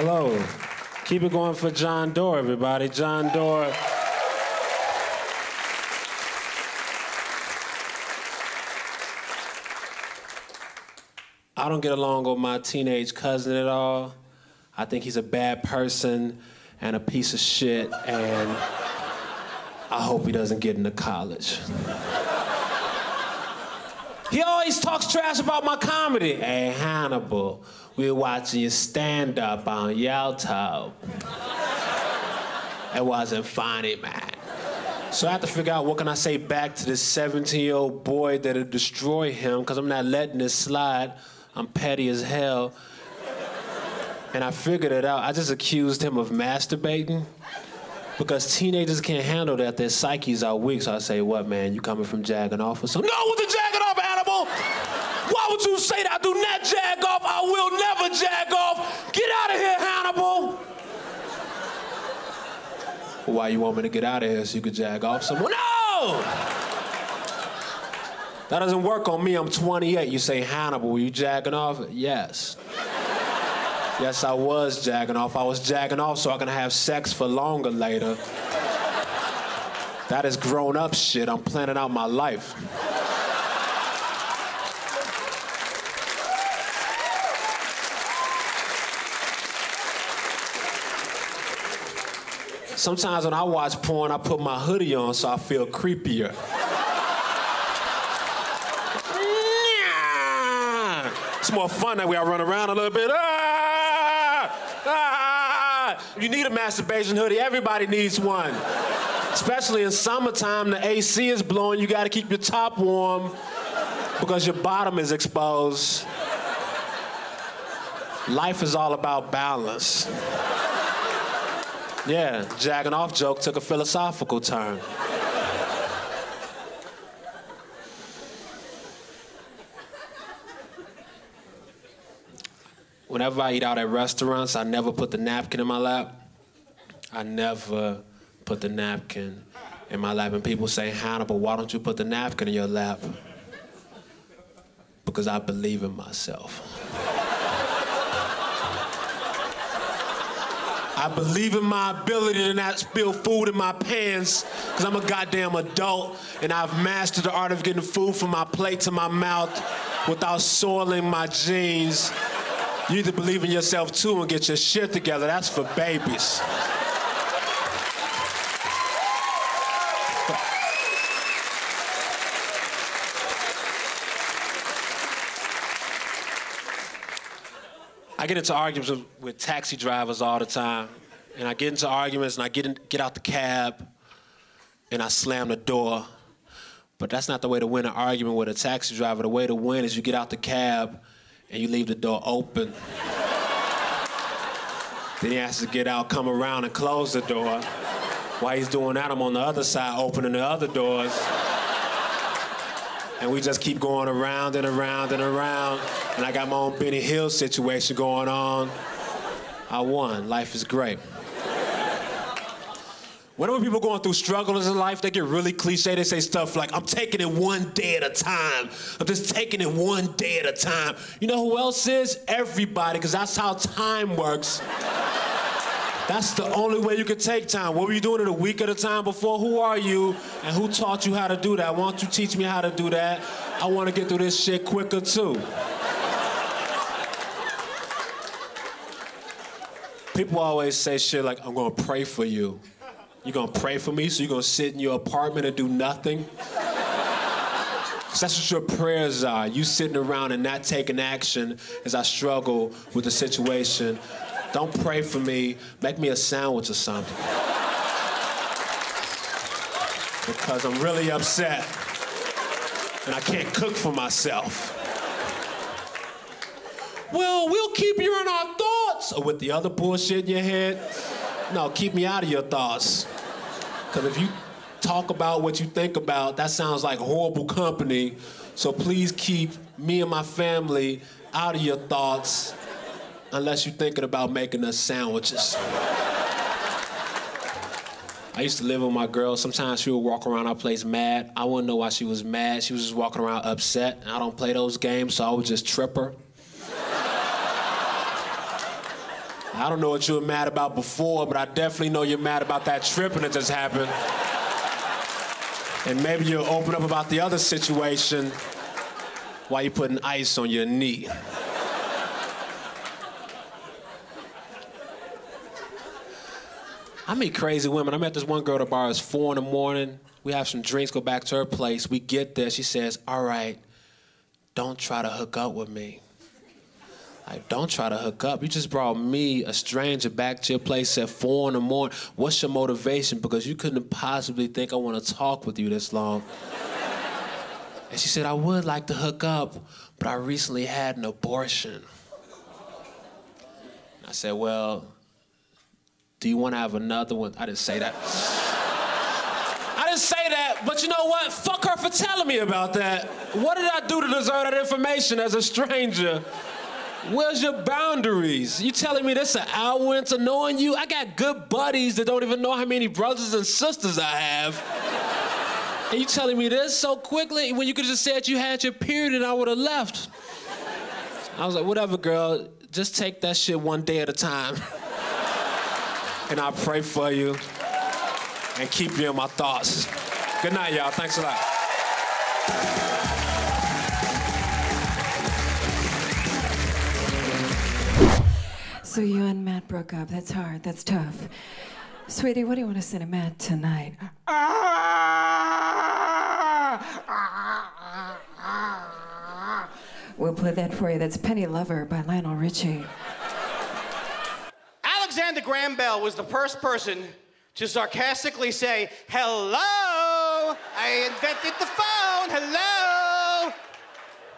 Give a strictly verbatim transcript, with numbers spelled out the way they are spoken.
Hello. Keep it going for John Doerr, everybody. John Doerr. I don't get along with my teenage cousin at all. I think he's a bad person and a piece of shit, and I hope he doesn't get into college. He always talks trash about my comedy. Hey, Hannibal, we're watching your stand-up on Y'all Top. It wasn't funny, man. So I have to figure out what can I say back to this seventeen-year-old boy that'll destroy him, because I'm not letting this slide. I'm petty as hell. And I figured it out. I just accused him of masturbating, because teenagers can't handle that. Their psyches are weak. So I say, what, man, you coming from jagging off or something? No, with the jagging off, animal! Why would you say that? I do not jag off. I will never jag off. Get out of here, Hannibal! Why you want me to get out of here so you could jag off someone? No! That doesn't work on me. I'm twenty-eight. You say, Hannibal, were you jagging off? Yes. Yes, I was jagging off. I was jagging off so I can have sex for longer later. That is grown-up shit. I'm planning out my life. Sometimes when I watch porn, I put my hoodie on so I feel creepier. It's more fun that way. I run around a little bit. You need a masturbation hoodie. Everybody needs one. Especially in summertime, the A C is blowing. You got to keep your top warm because your bottom is exposed. Life is all about balance. Yeah, jagging off joke took a philosophical turn. Whenever I eat out at restaurants, I never put the napkin in my lap. I never put the napkin in my lap. And people say, Hannibal, why don't you put the napkin in your lap? Because I believe in myself. I believe in my ability to not spill food in my pants, because I'm a goddamn adult, and I've mastered the art of getting food from my plate to my mouth without soiling my jeans. You need to believe in yourself, too, and get your shit together. That's for babies. I get into arguments with, with taxi drivers all the time. And I get into arguments, and I get, in, get out the cab, and I slam the door. But that's not the way to win an argument with a taxi driver. The way to win is you get out the cab, and you leave the door open. Then he has to get out, come around, and close the door. While he's doing that, I'm on the other side opening the other doors. And we just keep going around and around and around. And I got my own Benny Hill situation going on. I won. Life is great. Whenever people going through struggles in life, they get really cliche. They say stuff like, I'm taking it one day at a time. I'm just taking it one day at a time. You know who else is? Everybody, because that's how time works. That's the only way you can take time. What were you doing it a week at a time before? Who are you? And who taught you how to do that? Why don't you teach me how to do that? I want to get through this shit quicker, too. People always say shit like, I'm going to pray for you. You're going to pray for me, so you're going to sit in your apartment and do nothing? Because that's what your prayers are. You sitting around and not taking action as I struggle with the situation. Don't pray for me. Make me a sandwich or something. Because I'm really upset. And I can't cook for myself. Well, we'll keep you in our thoughts. Or with the other bullshit in your head. No, keep me out of your thoughts. Because if you talk about what you think about, that sounds like horrible company. So please keep me and my family out of your thoughts unless you're thinking about making us sandwiches. I used to live with my girl. Sometimes she would walk around our place mad. I wouldn't know why she was mad. She was just walking around upset. And I don't play those games, so I would just trip her. I don't know what you were mad about before, but I definitely know you're mad about that tripping that just happened. And maybe you'll open up about the other situation while you're putting ice on your knee. I meet crazy women. I met this one girl at a bar. It's four in the morning. We have some drinks, go back to her place. We get there. She says, all right, don't try to hook up with me. Like, don't try to hook up. You just brought me, a stranger, back to your place at four in the morning. What's your motivation? Because you couldn't possibly think I want to talk with you this long. And she said, I would like to hook up, but I recently had an abortion. I said, well, do you want to have another one? I didn't say that. I didn't say that, but you know what? Fuck her for telling me about that. What did I do to deserve that information as a stranger? Where's your boundaries? You telling me this an hour into knowing you? I got good buddies that don't even know how many brothers and sisters I have. And you telling me this so quickly when you could have just said you had your period and I would have left. I was like, whatever, girl. Just take that shit one day at a time. And I pray for you and keep you in my thoughts. Good night, y'all. Thanks a lot. So you and Matt broke up. That's hard. That's tough. Sweetie, what do you want to say to Matt tonight? We'll play that for you. That's Penny Lover by Lionel Richie. Alexander Graham Bell was the first person to sarcastically say, hello, I invented the phone, hello.